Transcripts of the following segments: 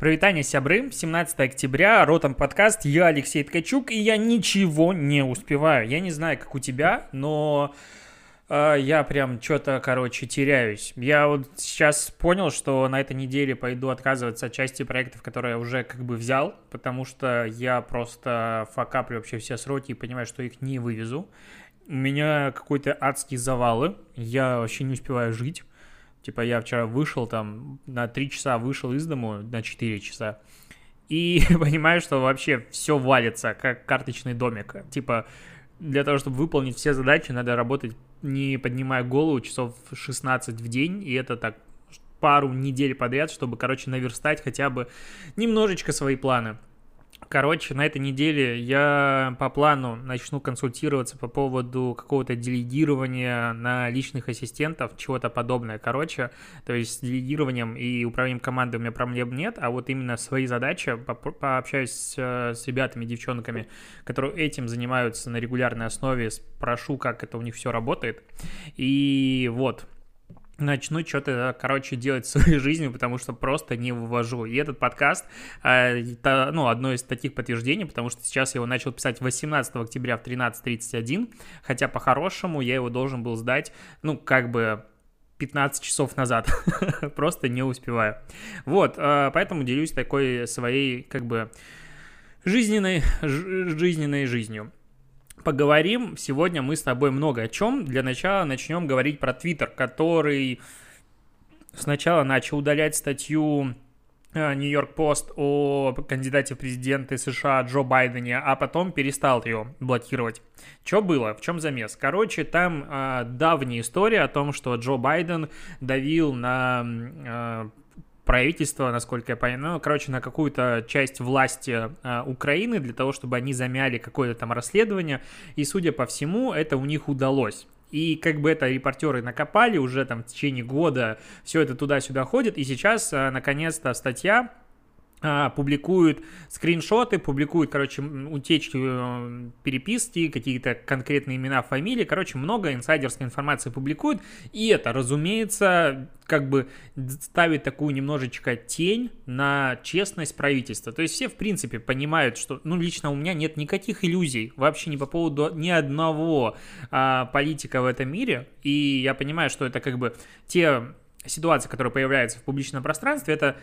Привитание, сябры, 17 октября, Rotten Подкаст, я Алексей Ткачук, и я ничего не успеваю. Я не знаю, как у тебя, но я прям что-то, теряюсь. Я вот сейчас понял, что на этой неделе пойду отказываться от части проектов, которые я уже взял, потому что я просто факаплю вообще все сроки и понимаю, что их не вывезу. У меня какой-то адские завалы, я вообще не успеваю жить. Я вчера вышел на 3 часа вышел из дому, на 4 часа. И понимаю, что вообще все валится, как карточный домик. Для того, чтобы выполнить все задачи, надо работать, не поднимая голову, часов 16 в день. И это так пару недель подряд, чтобы, наверстать хотя бы немножечко свои планы. На этой неделе я по плану начну консультироваться по поводу какого-то делегирования на личных ассистентов, чего-то подобное, то есть с делегированием и управлением командой у меня проблем нет, а вот именно свои задачи, пообщаюсь с ребятами, девчонками, которые этим занимаются на регулярной основе, спрошу, как это у них все работает, и вот. Начну что-то, делать в своей жизни, потому что просто не вывожу. И этот подкаст, одно из таких подтверждений, потому что сейчас я его начал писать 18 октября в 13:31, хотя по-хорошему я его должен был сдать, 15 часов назад, просто не успеваю. Вот, поэтому делюсь такой своей, жизненной жизнью. Поговорим сегодня мы с тобой много о чем. Для начала начнем говорить про Twitter, который сначала начал удалять статью New York Post о кандидате в президенты США Джо Байдене, а потом перестал ее блокировать. Что было? В чем замес? Там давняя история о том, что Джо Байден давил на правительство, насколько я понимаю, на какую-то часть власти Украины для того, чтобы они замяли какое-то расследование, и, судя по всему, это у них удалось. И это репортеры накопали уже в течение года, все это туда-сюда ходит, и сейчас, наконец-то, статья публикуют скриншоты, публикуют, утечки переписки, какие-то конкретные имена, фамилии, много инсайдерской информации публикуют, и это, разумеется, ставит такую немножечко тень на честность правительства. То есть все, в принципе, понимают, что, лично у меня нет никаких иллюзий вообще ни по поводу ни одного политика в этом мире, и я понимаю, что это те ситуации, которые появляются в публичном пространстве, это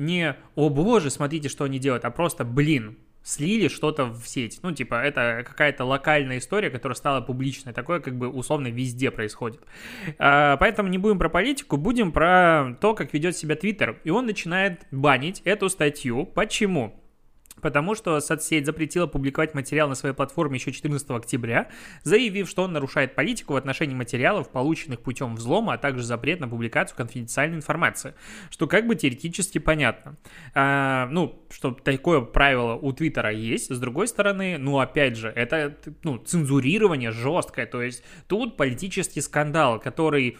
не «О боже, смотрите, что они делают», а просто «Блин, слили что-то в сеть». Это какая-то локальная история, которая стала публичной. Такое условно везде происходит. Поэтому не будем про политику, будем про то, как ведет себя Твиттер. И он начинает банить эту статью. Почему? Потому что соцсеть запретила публиковать материал на своей платформе еще 14 октября, заявив, что он нарушает политику в отношении материалов, полученных путем взлома, а также запрет на публикацию конфиденциальной информации, что теоретически понятно. Что такое правило у Твиттера есть, с другой стороны, опять же, это цензурирование жесткое, то есть тут политический скандал, который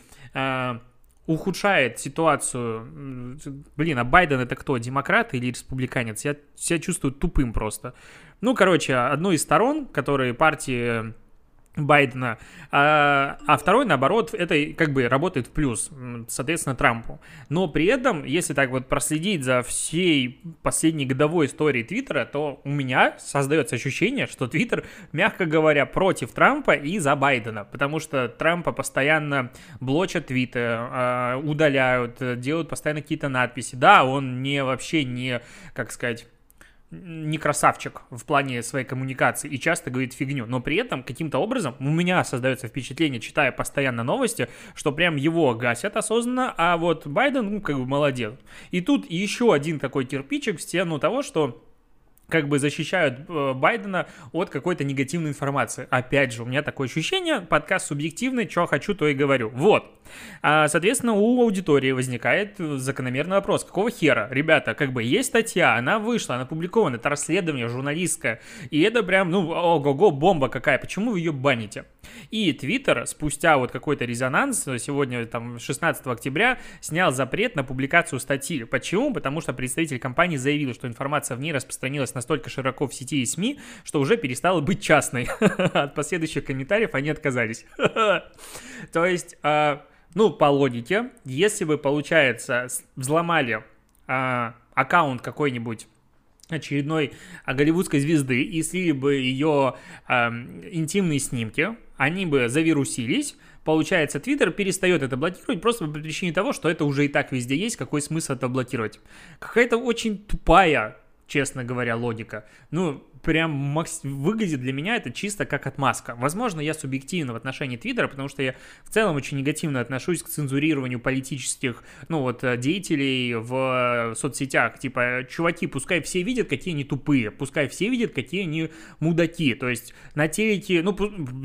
ухудшает ситуацию. А Байден это кто, демократ или республиканец? Я себя чувствую тупым просто. Одной из сторон, которые партии Байдена, а второй, наоборот, это работает в плюс, соответственно, Трампу. Но при этом, если так проследить за всей последней годовой историей Твиттера, то у меня создается ощущение, что Твиттер, мягко говоря, против Трампа и за Байдена, потому что Трампа постоянно блочат твиты, удаляют, делают постоянно какие-то надписи. Да, он вообще не, не красавчик в плане своей коммуникации и часто говорит фигню, но при этом каким-то образом у меня создается впечатление, читая постоянно новости, что прям его гасят осознанно, а вот Байден, молодец. И тут еще один такой кирпичик в стену того, что защищают Байдена от какой-то негативной информации. Опять же, у меня такое ощущение, подкаст субъективный, что хочу, то и говорю. Вот. Соответственно, у аудитории возникает закономерный вопрос. Какого хера? Ребята, есть статья, она вышла, она опубликована, это расследование журналистское, и это прям, ого-го, бомба какая, почему вы ее баните? И Twitter спустя какой-то резонанс, сегодня 16 октября, снял запрет на публикацию статьи. Почему? Потому что представитель компании заявил, что информация в ней распространилась настолько широко в сети и СМИ, что уже перестала быть частной. От последующих комментариев они отказались. То есть, по логике, если бы, получается, взломали аккаунт какой-нибудь очередной голливудской звезды и слили бы ее интимные снимки, они бы завирусились. Получается, Twitter перестает это блокировать просто по причине того, что это уже и так везде есть, какой смысл это блокировать. Какая-то очень тупая, честно говоря, логика. Ну, прям выглядит для меня это чисто как отмазка. Возможно, я субъективно в отношении Твиттера, потому что я в целом очень негативно отношусь к цензурированию политических, деятелей в соцсетях. Типа, чуваки, пускай все видят, какие они тупые, пускай все видят, какие они мудаки. То есть на телеке,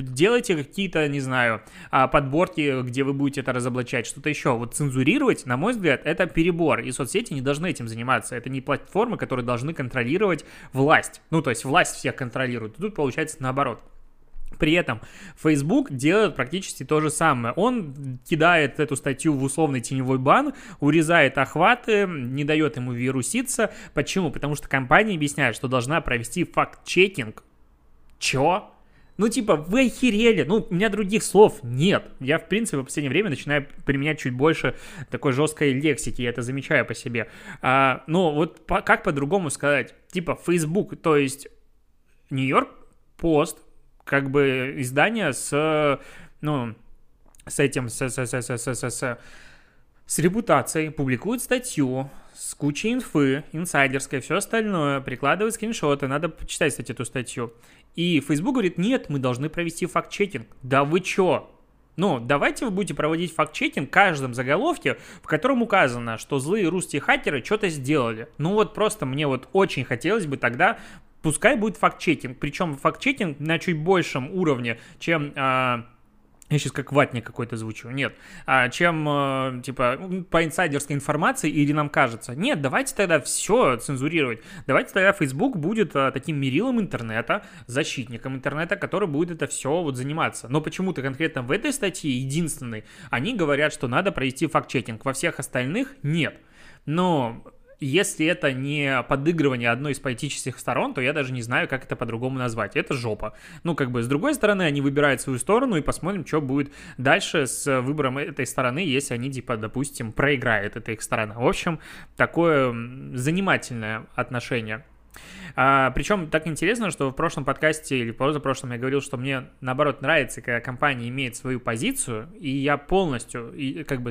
делайте какие-то, не знаю, подборки, где вы будете это разоблачать, что-то еще. Вот цензурировать, на мой взгляд, это перебор, и соцсети не должны этим заниматься. Это не платформы, которые должны контролировать власть. Власть всех контролирует. И тут получается наоборот. При этом Facebook делает практически то же самое. Он кидает эту статью в условный теневой бан, урезает охваты, не дает ему вируситься. Почему? Потому что компания объясняет, что должна провести факт-чекинг. Чё? Вы охерели, у меня других слов нет. Я, в принципе, в последнее время начинаю применять чуть больше такой жесткой лексики, я это замечаю по себе. Как по-другому сказать? Facebook, то есть New York Post, издание с репутацией, публикует статью с кучей инфы, инсайдерской, все остальное, прикладывает скриншоты, надо почитать, кстати, эту статью. И Facebook говорит, нет, мы должны провести факт-чекинг. Да вы чё? Давайте вы будете проводить факт-чекинг в каждом заголовке, в котором указано, что злые русские хакеры что-то сделали. Просто мне очень хотелось бы тогда, пускай будет факт-чекинг. Причем факт-чекинг на чуть большем уровне, чем... Я сейчас как ватник какой-то звучу. Нет. По инсайдерской информации или нам кажется. Нет, давайте тогда все цензурировать. Давайте тогда Facebook будет таким мерилом интернета, защитником интернета, который будет это все заниматься. Но почему-то конкретно в этой статье, единственной, они говорят, что надо провести факт-чекинг. Во всех остальных нет. Но... Если это не подыгрывание одной из политических сторон, то я даже не знаю, как это по-другому назвать. Это жопа. С другой стороны, они выбирают свою сторону, и посмотрим, что будет дальше с выбором этой стороны, если они, допустим, проиграют, эта их сторона. В общем, такое занимательное отношение. Причем так интересно, что в прошлом подкасте или позапрошлом я говорил, что мне наоборот нравится, когда компания имеет свою позицию, и я полностью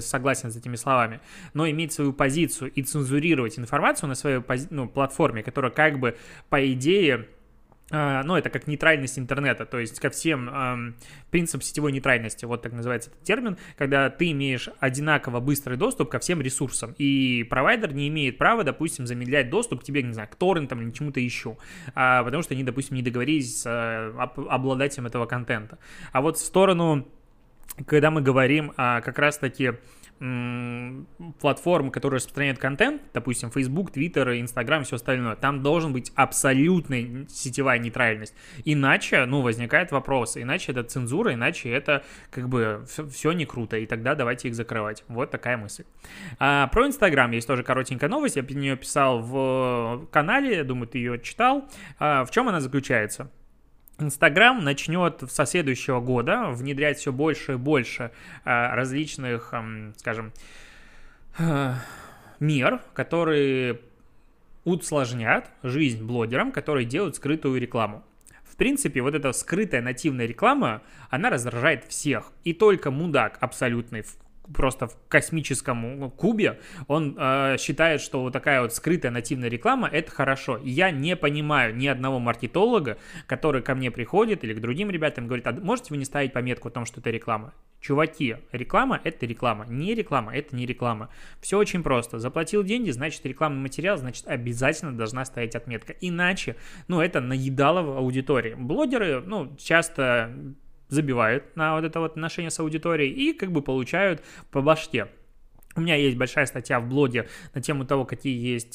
согласен с этими словами, но иметь свою позицию и цензурировать информацию на своей платформе, которая по идее... это как нейтральность интернета, то есть ко всем принцип сетевой нейтральности, вот так называется этот термин, когда ты имеешь одинаково быстрый доступ ко всем ресурсам, и провайдер не имеет права, допустим, замедлять доступ к тебе, к торрентам или чему-то еще, потому что они, допустим, не договорились с обладателем этого контента. А вот в сторону, когда мы говорим как раз-таки... платформ, которые распространяют контент, допустим, Facebook, Twitter, Instagram, все остальное, там должен быть абсолютная сетевая нейтральность. Иначе, возникает вопрос, иначе это цензура, иначе это все не круто, и тогда давайте их закрывать. Вот такая мысль. Про Instagram есть тоже коротенькая новость, я про нее писал в канале, я думаю, ты ее читал. В чем она заключается? Инстаграм начнет со следующего года внедрять все больше и больше различных, скажем, мер, которые усложнят жизнь блогерам, которые делают скрытую рекламу. В принципе, вот эта скрытая нативная реклама, она раздражает всех. И только мудак абсолютный, просто в космическом кубе, он считает, что вот такая вот скрытая нативная реклама – это хорошо. Я не понимаю ни одного маркетолога, который ко мне приходит или к другим ребятам говорит, а можете вы не ставить пометку о том, что это реклама? Чуваки, реклама – это реклама, это не реклама. Все очень просто. Заплатил деньги, значит, рекламный материал, значит, обязательно должна стоять отметка. Иначе, это наедало в аудитории. Блогеры, часто... забивают на вот это вот отношение с аудиторией и получают по башке. У меня есть большая статья в блоге на тему того, какие есть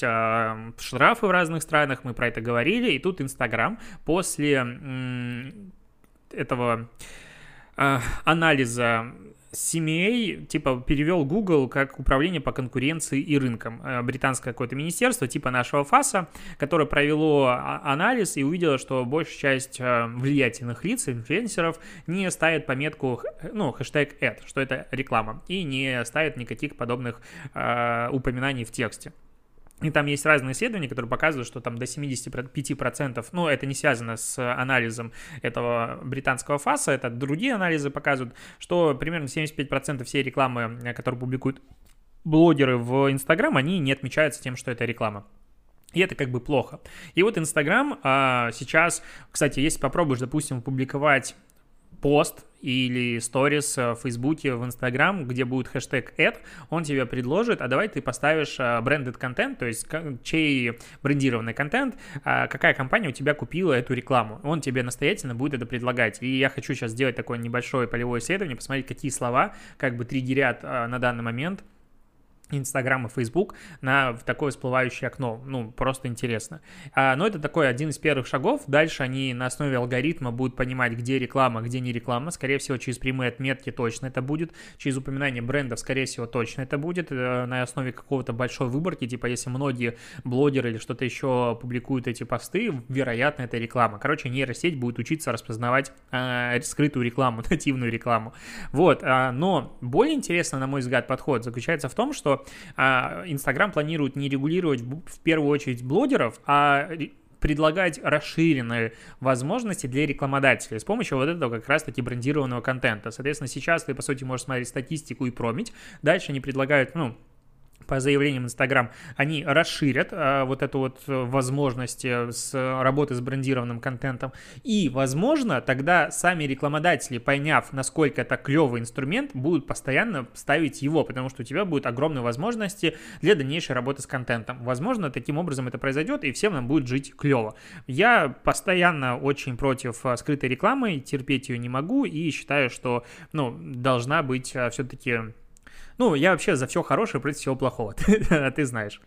штрафы в разных странах, мы про это говорили, и тут Инстаграм после этого анализа CMA, перевел Google как управление по конкуренции и рынкам. Британское какое-то министерство, нашего ФАСа, которое провело анализ и увидело, что большая часть влиятельных лиц, инфлюенсеров, не ставит пометку, хэштег ad, что это реклама, и не ставит никаких подобных упоминаний в тексте. И там есть разные исследования, которые показывают, что там до 75%, ну, это не связано с анализом этого британского ФАСа, это другие анализы показывают, что примерно 75% всей рекламы, которую публикуют блогеры в Инстаграм, они не отмечаются тем, что это реклама. И это как бы плохо. И вот Инстаграм сейчас, кстати, если попробуешь, допустим, публиковать пост или сторис в Фейсбуке, в Инстаграм, где будет хэштег ad, он тебе предложит, а давай ты поставишь branded контент, то есть чей брендированный контент, какая компания у тебя купила эту рекламу. Он тебе настоятельно будет это предлагать. И я хочу сейчас сделать такое небольшое полевое исследование, посмотреть, какие слова как бы триггерят на данный момент Инстаграм и Фейсбук в такое всплывающее окно. Ну, просто интересно. Но это такой один из первых шагов. Дальше они на основе алгоритма будут понимать, где реклама, где не реклама. Скорее всего, через прямые отметки точно это будет. Через упоминание брендов, скорее всего, точно это будет. На основе какого-то большой выборки. Типа, если многие блогеры или что-то еще публикуют эти посты, вероятно, это реклама. Короче, нейросеть будет учиться распознавать скрытую рекламу, нативную рекламу. Вот. Но более интересный, на мой взгляд, подход заключается в том, что Инстаграм планирует не регулировать в первую очередь блогеров, а предлагать расширенные возможности для рекламодателей с помощью вот этого как раз-таки брендированного контента. Соответственно, сейчас ты, по сути, можешь смотреть статистику и промить. Дальше они предлагают, ну, по заявлениям Инстаграм, они расширят вот эту вот возможность с работы с брендированным контентом. И, возможно, тогда сами рекламодатели, поняв, насколько это клевый инструмент, будут постоянно ставить его, потому что у тебя будут огромные возможности для дальнейшей работы с контентом. Возможно, таким образом это произойдет, и всем нам будет жить клево. Я постоянно очень против скрытой рекламы, терпеть ее не могу, и считаю, что, ну, должна быть все-таки... Ну, я вообще за все хорошее против всего плохого, ты знаешь.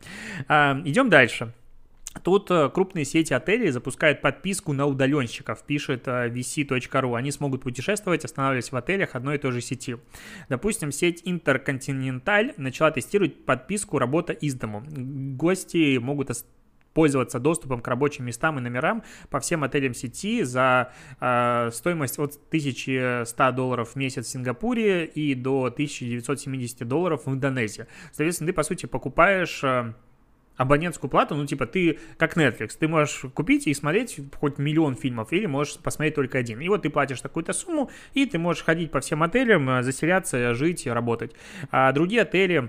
Идем дальше. Тут крупные сети отелей запускают подписку на удаленщиков, пишет vc.ru. Они смогут путешествовать, останавливаясь в отелях одной и той же сети. Допустим, сеть Intercontinental начала тестировать подписку «Работа из дому». Гости могут пользоваться доступом к рабочим местам и номерам по всем отелям сети за стоимость от $1100 в месяц в Сингапуре и до $1970 в Индонезии. Соответственно, ты, по сути, покупаешь абонентскую плату, ну, типа, ты как Netflix, ты можешь купить и смотреть хоть миллион фильмов, или можешь посмотреть только один. И вот ты платишь такую-то сумму, и ты можешь ходить по всем отелям, заселяться, жить, работать. А другие отели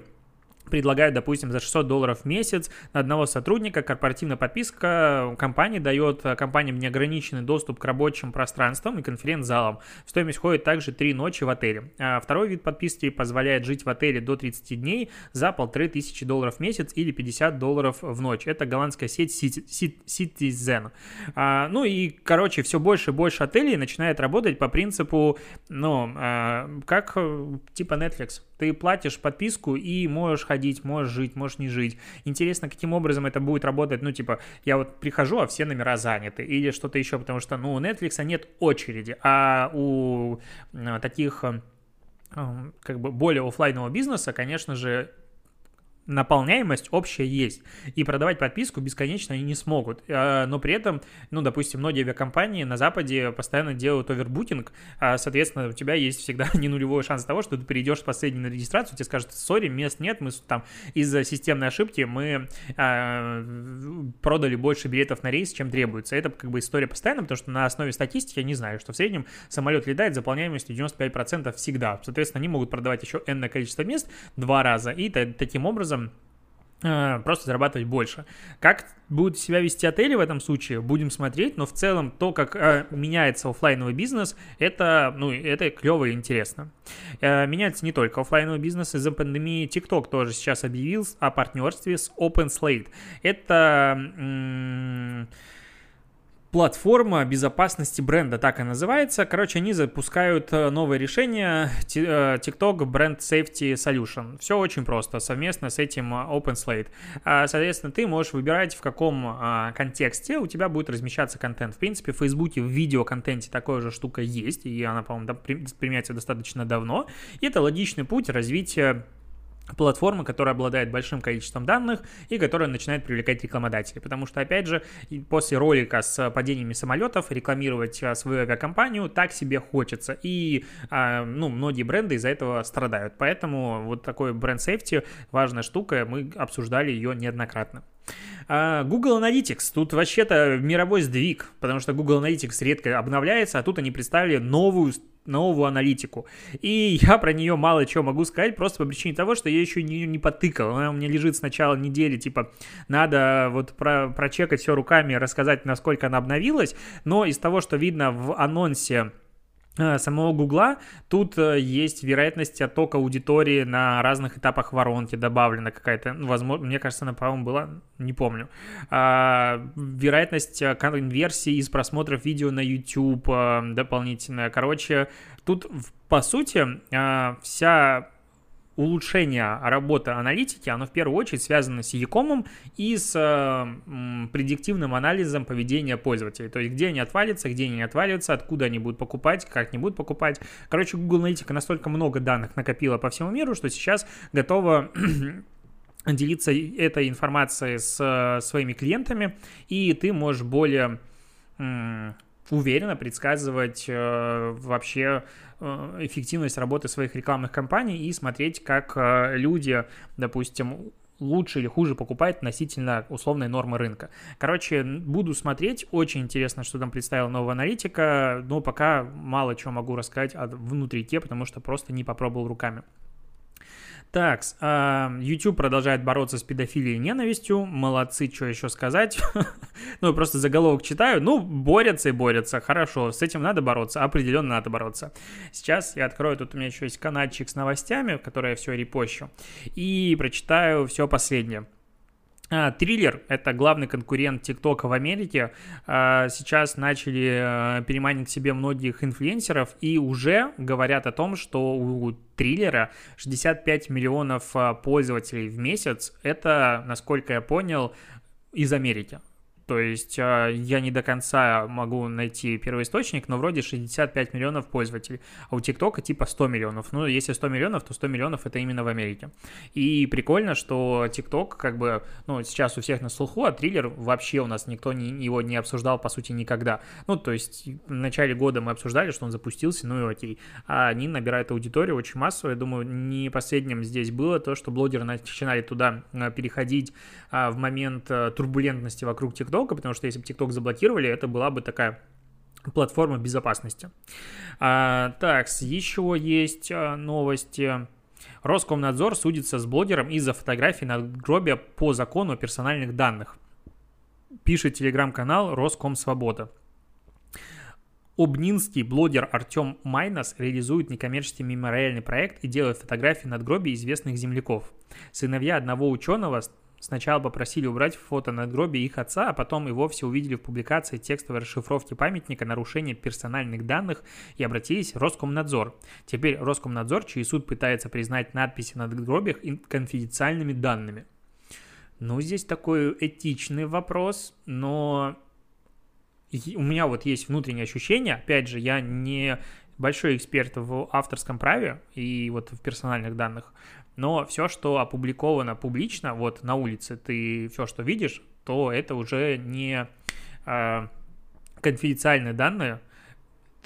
предлагают, допустим, за $600 в месяц на одного сотрудника. Корпоративная подписка компании дает компаниям неограниченный доступ к рабочим пространствам и конференц-залам. В стоимость входит также 3 ночи в отеле. Второй вид подписки позволяет жить в отеле до 30 дней за $1500 в месяц или $50 в ночь. Это голландская сеть CityZen. Ну и, короче, все больше и больше отелей начинает работать по принципу, ну, как типа Netflix. Ты платишь подписку и можешь ходить, можешь жить, можешь не жить. Интересно, каким образом это будет работать, ну, типа, я вот прихожу, а все номера заняты, или что-то еще, потому что, ну, у Netflix нет очереди, а у таких, как бы, более офлайнового бизнеса, конечно же, наполняемость общая есть, и продавать подписку бесконечно они не смогут, но при этом, ну, допустим, многие авиакомпании на Западе постоянно делают овербукинг, соответственно, у тебя есть всегда не нулевой шанс того, что ты перейдешь в последнюю регистрацию, тебе скажут, сори, мест нет, мы там из-за системной ошибки мы продали больше билетов на рейс, чем требуется. Это как бы история постоянная, потому что на основе статистики я не знаю, что в среднем самолет летает заполняемостью 95% всегда, соответственно, они могут продавать еще энное количество мест два раза, и таким образом просто зарабатывать больше. Как будут себя вести отели в этом случае, будем смотреть, но в целом то, как меняется офлайновый бизнес, это, ну, это клево и интересно. Меняется не только офлайновый бизнес. Из-за пандемии TikTok тоже сейчас объявил о партнерстве с OpenSlate. Это платформа безопасности бренда, так и называется. Короче, они запускают новое решение TikTok Brand Safety Solution. Все очень просто, совместно с этим OpenSlate. Соответственно, ты можешь выбирать, в каком контексте у тебя будет размещаться контент. В принципе, в Фейсбуке в видеоконтенте такая же штука есть, и она, по-моему, применяется достаточно давно. И это логичный путь развития платформа, которая обладает большим количеством данных и которая начинает привлекать рекламодателей. Потому что, опять же, после ролика с падениями самолетов рекламировать свою авиакомпанию так себе хочется. И многие бренды из-за этого страдают. Поэтому вот такой бренд-сейфти важная штука, мы обсуждали ее неоднократно. Google Analytics, тут вообще-то мировой сдвиг, потому что Google Analytics редко обновляется, а тут они представили новую аналитику. И я про нее мало чего могу сказать, просто по причине того, что я еще не потыкал. Она у меня лежит с начала недели, надо вот прочекать все руками, рассказать, насколько она обновилась. Но из того, что видно в анонсе самого Гугла, тут есть вероятность оттока аудитории на разных этапах воронки, добавлена какая-то, возможно, мне кажется, она, по-моему, была, не помню, вероятность конверсии из просмотров видео на YouTube дополнительная. Короче, тут, по сути, вся улучшение работы аналитики, оно в первую очередь связано с e-com'ом и с предиктивным анализом поведения пользователей. То есть, где они отвалятся, откуда они будут покупать, как не будут покупать. Короче, Google Аналитика настолько много данных накопила по всему миру, что сейчас готова делиться этой информацией с своими клиентами, и ты можешь более уверенно предсказывать вообще эффективность работы своих рекламных кампаний и смотреть, как люди, допустим, лучше или хуже покупают относительно условной нормы рынка. Короче, буду смотреть. Очень интересно, что там представила новая аналитика, но пока мало чего могу рассказать о внутрике, потому что просто не попробовал руками. Так, YouTube продолжает бороться с педофилией и ненавистью. Молодцы, что еще сказать. Ну, просто заголовок читаю. Ну, борются и борются. Хорошо, с этим надо бороться. Определенно надо бороться. Сейчас я открою, тут у меня еще есть канальчик с новостями, которые я все репощу. И прочитаю все последнее. Триллер — это главный конкурент ТикТока в Америке. Сейчас начали переманивать к себе многих инфлюенсеров и уже говорят о том, что у Триллера 65 миллионов пользователей в месяц. Это, насколько я понял, из Америки. То есть я не до конца могу найти первоисточник, но вроде 65 миллионов пользователей, а у ТикТока 100 миллионов. Ну, если 100 миллионов, то 100 миллионов это именно в Америке. И прикольно, что ТикТок сейчас у всех на слуху, а Триллер вообще у нас никто его не обсуждал, по сути, никогда. Ну, то есть в начале года мы обсуждали, что он запустился, ну и окей. А они набирают аудиторию очень массовую. Я думаю, не последним здесь было то, что блогеры начинали туда переходить в момент турбулентности вокруг ТикТока, потому что если бы TikTok заблокировали, это была бы такая платформа безопасности. Так, еще есть новости. Роскомнадзор судится с блогером из-за фотографий надгробия по закону о персональных данных. Пишет телеграм-канал Роскомсвобода. Обнинский блогер Артем Майнос реализует некоммерческий мемориальный проект и делает фотографии надгробий известных земляков. Сыновья одного ученого сначала попросили убрать фото надгробия их отца, а потом и вовсе увидели в публикации текстовой расшифровки памятника нарушение персональных данных и обратились в Роскомнадзор. Теперь Роскомнадзор, чей суд пытается признать надписи на надгробиях конфиденциальными данными. Ну, здесь такой этичный вопрос, но у меня вот есть внутреннее ощущение, опять же, я не большой эксперт в авторском праве и вот в персональных данных, но все, что опубликовано публично, вот на улице ты все, что видишь, то это уже не конфиденциальные данные,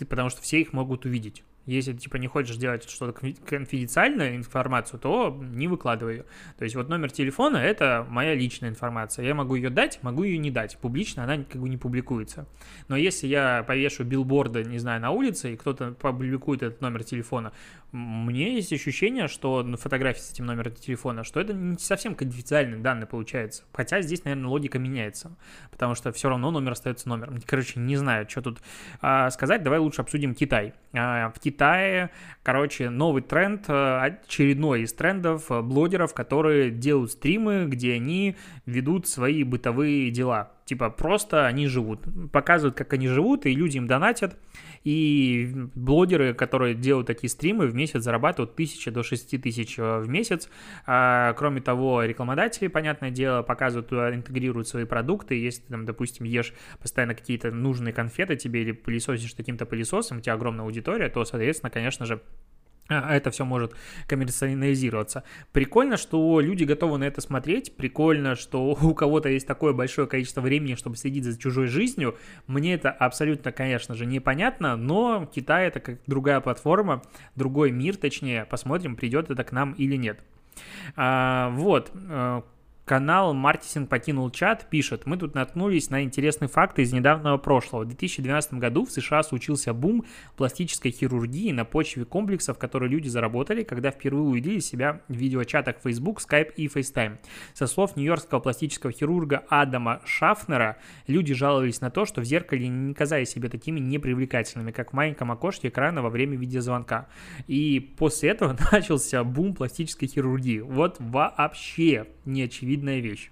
потому что все их могут увидеть. Если ты не хочешь делать что-то конфиденциальную информацию, то не выкладывай ее. То есть вот номер телефона — это моя личная информация. Я могу ее дать, могу ее не дать. Публично она как бы не публикуется. Но если я повешу билборды, не знаю, на улице, и кто-то публикует этот номер телефона, мне есть ощущение, что на фотографии с этим номером телефона, что это не совсем конфиденциальные данные получается. Хотя здесь, наверное, логика меняется, потому что все равно номер остается номером. Короче, не знаю, что тут сказать. Давай лучше обсудим Китай. В Китае, короче, новый тренд, очередной из трендов блогеров, которые делают стримы, где они ведут свои бытовые дела. Просто они живут, показывают, как они живут, и люди им донатят. И блогеры, которые делают такие стримы, в месяц зарабатывают 1000 до 6000 в месяц. Кроме того, рекламодатели, понятное дело, показывают, интегрируют свои продукты. Если ты, допустим, ешь постоянно какие-то нужные конфеты тебе или пылесосишь таким-то пылесосом, у тебя огромная аудитория, то, соответственно, конечно же, это все может коммерциализироваться. Прикольно, что люди готовы на это смотреть, прикольно, что у кого-то есть такое большое количество времени, чтобы следить за чужой жизнью. Мне это абсолютно, конечно же, непонятно, но Китай — это как другая платформа, другой мир, точнее, посмотрим, придет это к нам или нет. Канал «Мартисин покинул чат» пишет: мы тут наткнулись на интересный факт из недавнего прошлого. В 2012 году в США случился бум пластической хирургии на почве комплексов, которые люди заработали, когда впервые увидели себя в видеочатах Facebook, Skype и FaceTime. Со слов нью-йоркского пластического хирурга Адама Шафнера, люди жаловались на то, что в зеркале не казались себе такими непривлекательными, как в маленьком окошке экрана во время видеозвонка. И после этого начался бум пластической хирургии. Вот вообще неочевидная вещь.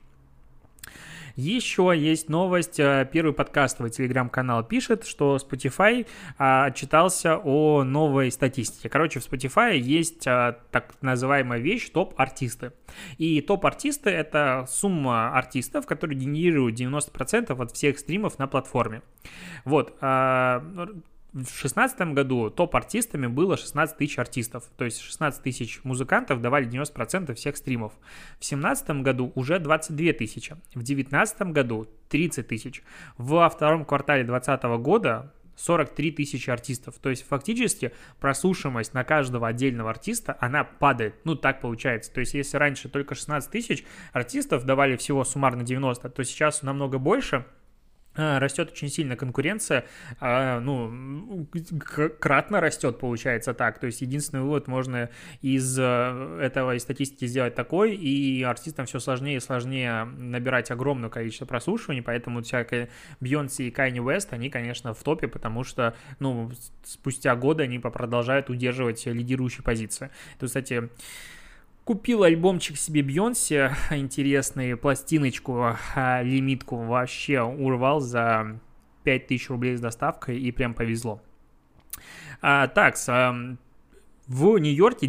Еще есть новость. Первый подкастовый телеграм-канал пишет, что Spotify отчитался о новой статистике. Короче, в Spotify есть так называемая вещь топ-артисты. И топ-артисты — это сумма артистов, которые генерируют 90% от всех стримов на платформе. В 2016 году топ-артистами было 16 тысяч артистов, то есть 16 тысяч музыкантов давали 90% всех стримов. В 2017 году уже 22 тысячи, в 2019 году 30 тысяч, во втором квартале 2020 года 43 тысячи артистов. То есть фактически прослушиваемость на каждого отдельного артиста, она падает. Ну, так получается. То есть если раньше только 16 тысяч артистов давали всего суммарно 90, то сейчас намного больше. Растет очень сильно конкуренция, кратно растет, получается так. То есть единственный вывод можно из этого, из статистики сделать такой, и артистам все сложнее и сложнее набирать огромное количество прослушиваний, поэтому всякие Бьонсе и Канье Уэст, они, конечно, в топе, потому что, спустя годы они продолжают удерживать лидирующие позиции. Это, кстати... Купил альбомчик себе Бьонсе, интересный, пластиночку, лимитку, вообще урвал за 5000 рублей с доставкой, и прям повезло. В Нью-Йорке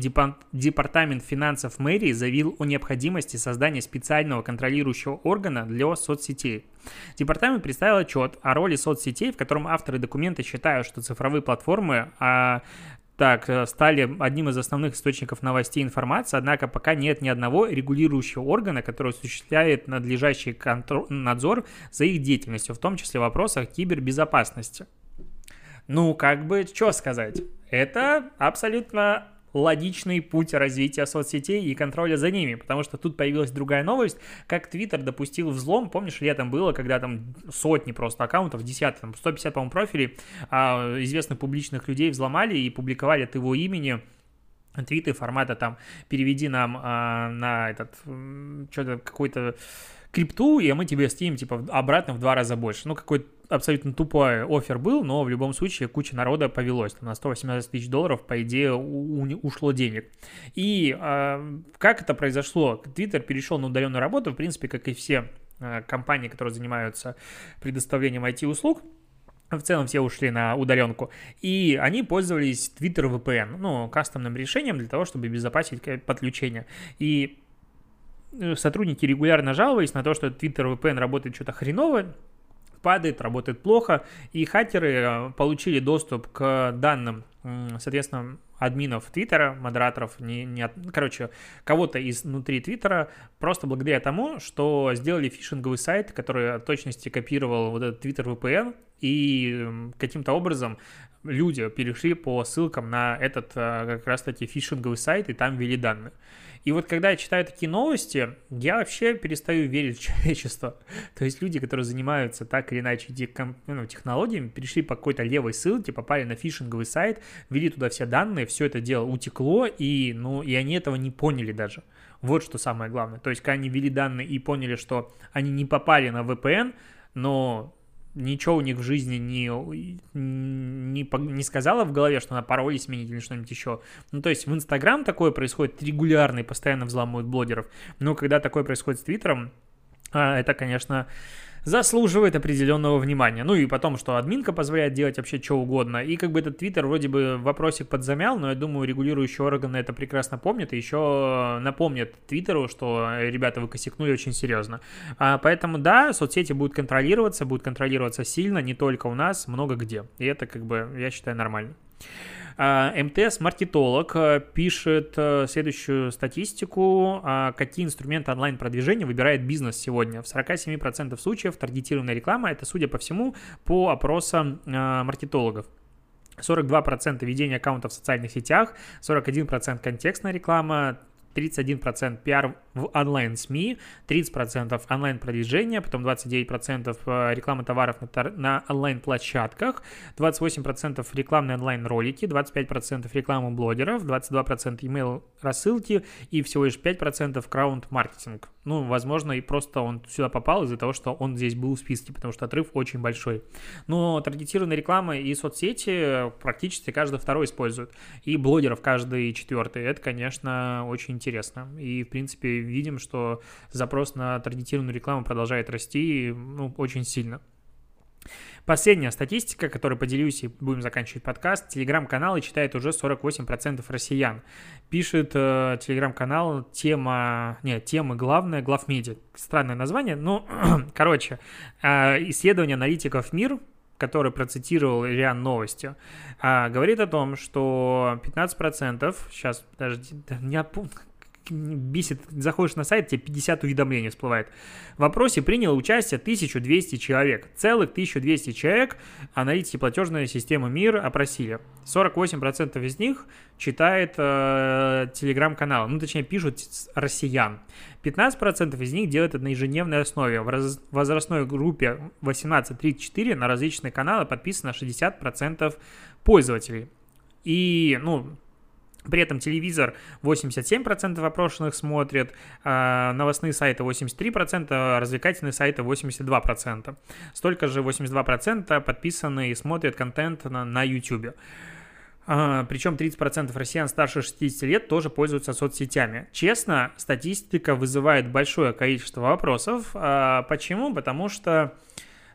департамент финансов мэрии заявил о необходимости создания специального контролирующего органа для соцсетей. Департамент представил отчет о роли соцсетей, в котором авторы документа считают, что цифровые платформы стали одним из основных источников новостей и информации, однако пока нет ни одного регулирующего органа, который осуществляет надлежащий надзор за их деятельностью, в том числе в вопросах кибербезопасности. Что сказать? Это абсолютно... логичный путь развития соцсетей и контроля за ними, потому что тут появилась другая новость, как Twitter допустил взлом, помнишь, летом было, когда там сотни просто аккаунтов, десятки, 150, по-моему, профилей известных публичных людей взломали и публиковали от его имени твиты формата там «переведи нам какую-то крипту, и мы тебе скинем обратно в 2 раза больше». Какой-то абсолютно тупой оффер был, но в любом случае куча народа повелось. На 118 тысяч долларов, по идее, ушло денег. И как это произошло? Twitter перешел на удаленную работу, в принципе, как и все компании, которые занимаются предоставлением IT-услуг. В целом все ушли на удаленку, и они пользовались Twitter VPN, кастомным решением для того, чтобы обезопасить подключение. И сотрудники регулярно жаловались на то, что Twitter VPN работает что-то хреново, падает, работает плохо, и хакеры получили доступ к данным, соответственно, админов Твиттера, модераторов, кого-то изнутри Твиттера, просто благодаря тому, что сделали фишинговый сайт, который от точности копировал вот этот Twitter VPN, и каким-то образом люди перешли по ссылкам на этот как раз-таки фишинговый сайт, и там ввели данные. И вот когда я читаю такие новости, я вообще перестаю верить в человечество. То есть люди, которые занимаются так или иначе технологиями, перешли по какой-то левой ссылке, попали на фишинговый сайт, ввели туда все данные, все это дело утекло, и они этого не поняли даже. Вот что самое главное. То есть когда они ввели данные и поняли, что они не попали на VPN, но... ничего у них в жизни не сказала в голове, что на пароли сменить или что-нибудь еще. То есть в Instagram такое происходит регулярно и постоянно взламывают блогеров. Но когда такое происходит с Твиттером, это, конечно, заслуживает определенного внимания. И потом, что админка позволяет делать вообще что угодно. И этот Твиттер вроде бы вопросик подзамял, но я думаю, регулирующие органы это прекрасно помнят и еще напомнят Твиттеру, что, ребята, вы косякнули очень серьезно. Поэтому, да, соцсети будут контролироваться сильно, не только у нас, много где. И это, я считаю, нормально. МТС-маркетолог пишет следующую статистику. Какие инструменты онлайн-продвижения выбирает бизнес сегодня? В 47% случаев таргетированная реклама. Это, судя по всему, по опросам маркетологов. 42% ведение аккаунтов в социальных сетях, 41% контекстная реклама, 31% пиар в онлайн-СМИ, 30% онлайн-продвижение, потом 29% реклама товаров на онлайн-площадках, 28% рекламные онлайн-ролики, 25% реклама блогеров, 22% email-рассылки и всего лишь 5% краунд-маркетинг. Ну, возможно, и просто он сюда попал из-за того, что он здесь был в списке, потому что отрыв очень большой. Но таргетированная реклама и соцсети практически каждый второй использует, и блогеров каждый четвертый. Это, конечно, очень интересно. И, в принципе, видим, что запрос на таргетированную рекламу продолжает расти, очень сильно. Последняя статистика, которой поделюсь и будем заканчивать подкаст. Телеграм-каналы читает уже 48% россиян. Пишет телеграм-канал «Тема главная», главмедиа. Странное название, исследование аналитиков «Мир», который процитировал РИА Новости, говорит о том, что 15%, сейчас даже не опомню, бесит, заходишь на сайт, тебе 50 уведомлений всплывает. В опросе приняло участие 1200 человек. Целых 1200 человек аналитики платежной системы «Мир» опросили. 48% из них читает телеграм-канал, пишут россиян. 15% из них делают это на ежедневной основе. В возрастной группе 18-34 на различные каналы подписано 60% пользователей. И, при этом телевизор 87% опрошенных смотрит, новостные сайты 83%, развлекательные сайты 82%. Столько же 82% подписаны и смотрят контент на YouTube. Причем 30% россиян старше 60 лет тоже пользуются соцсетями. Честно, статистика вызывает большое количество вопросов. Почему? Потому что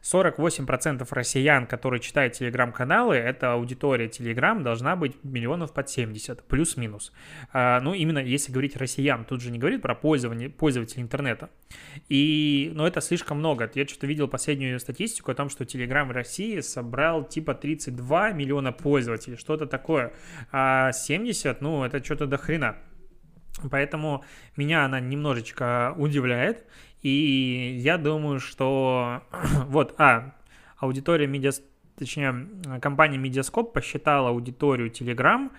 48% россиян, которые читают телеграм-каналы, это аудитория телеграм, должна быть миллионов под 70, плюс-минус. Именно если говорить россиян, тут же не говорит про пользователей интернета. Это слишком много. Я что-то видел последнюю статистику о том, что телеграм в России собрал 32 миллиона пользователей, что-то такое. А 70, это что-то до хрена. Поэтому меня она немножечко удивляет. И я думаю, что аудитория компания Медиаскоп посчитала аудиторию Telegram,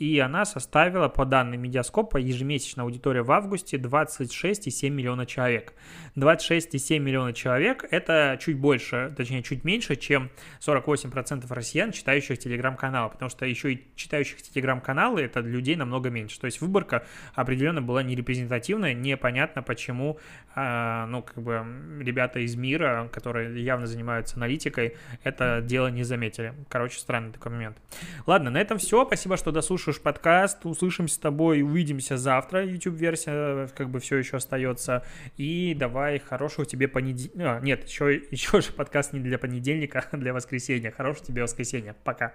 и она составила, по данным Медиаскопа, ежемесячная аудитория в августе 26,7 миллиона человек. 26,7 миллиона человек – это чуть меньше, чем 48% россиян, читающих телеграм-каналы, потому что еще и читающих телеграм-каналы – это людей намного меньше. То есть выборка определенно была нерепрезентативная, непонятно, почему ребята из мира, которые явно занимаются аналитикой, это дело не заметили. Странный такой момент. Ладно, на этом все. Спасибо, что дослушаешь подкаст. Услышимся с тобой, увидимся завтра. YouTube-версия все еще остается. И давай хорошего тебе понедельника. Нет, еще же подкаст не для понедельника, а для воскресенья. Хорошего тебе воскресенья. Пока.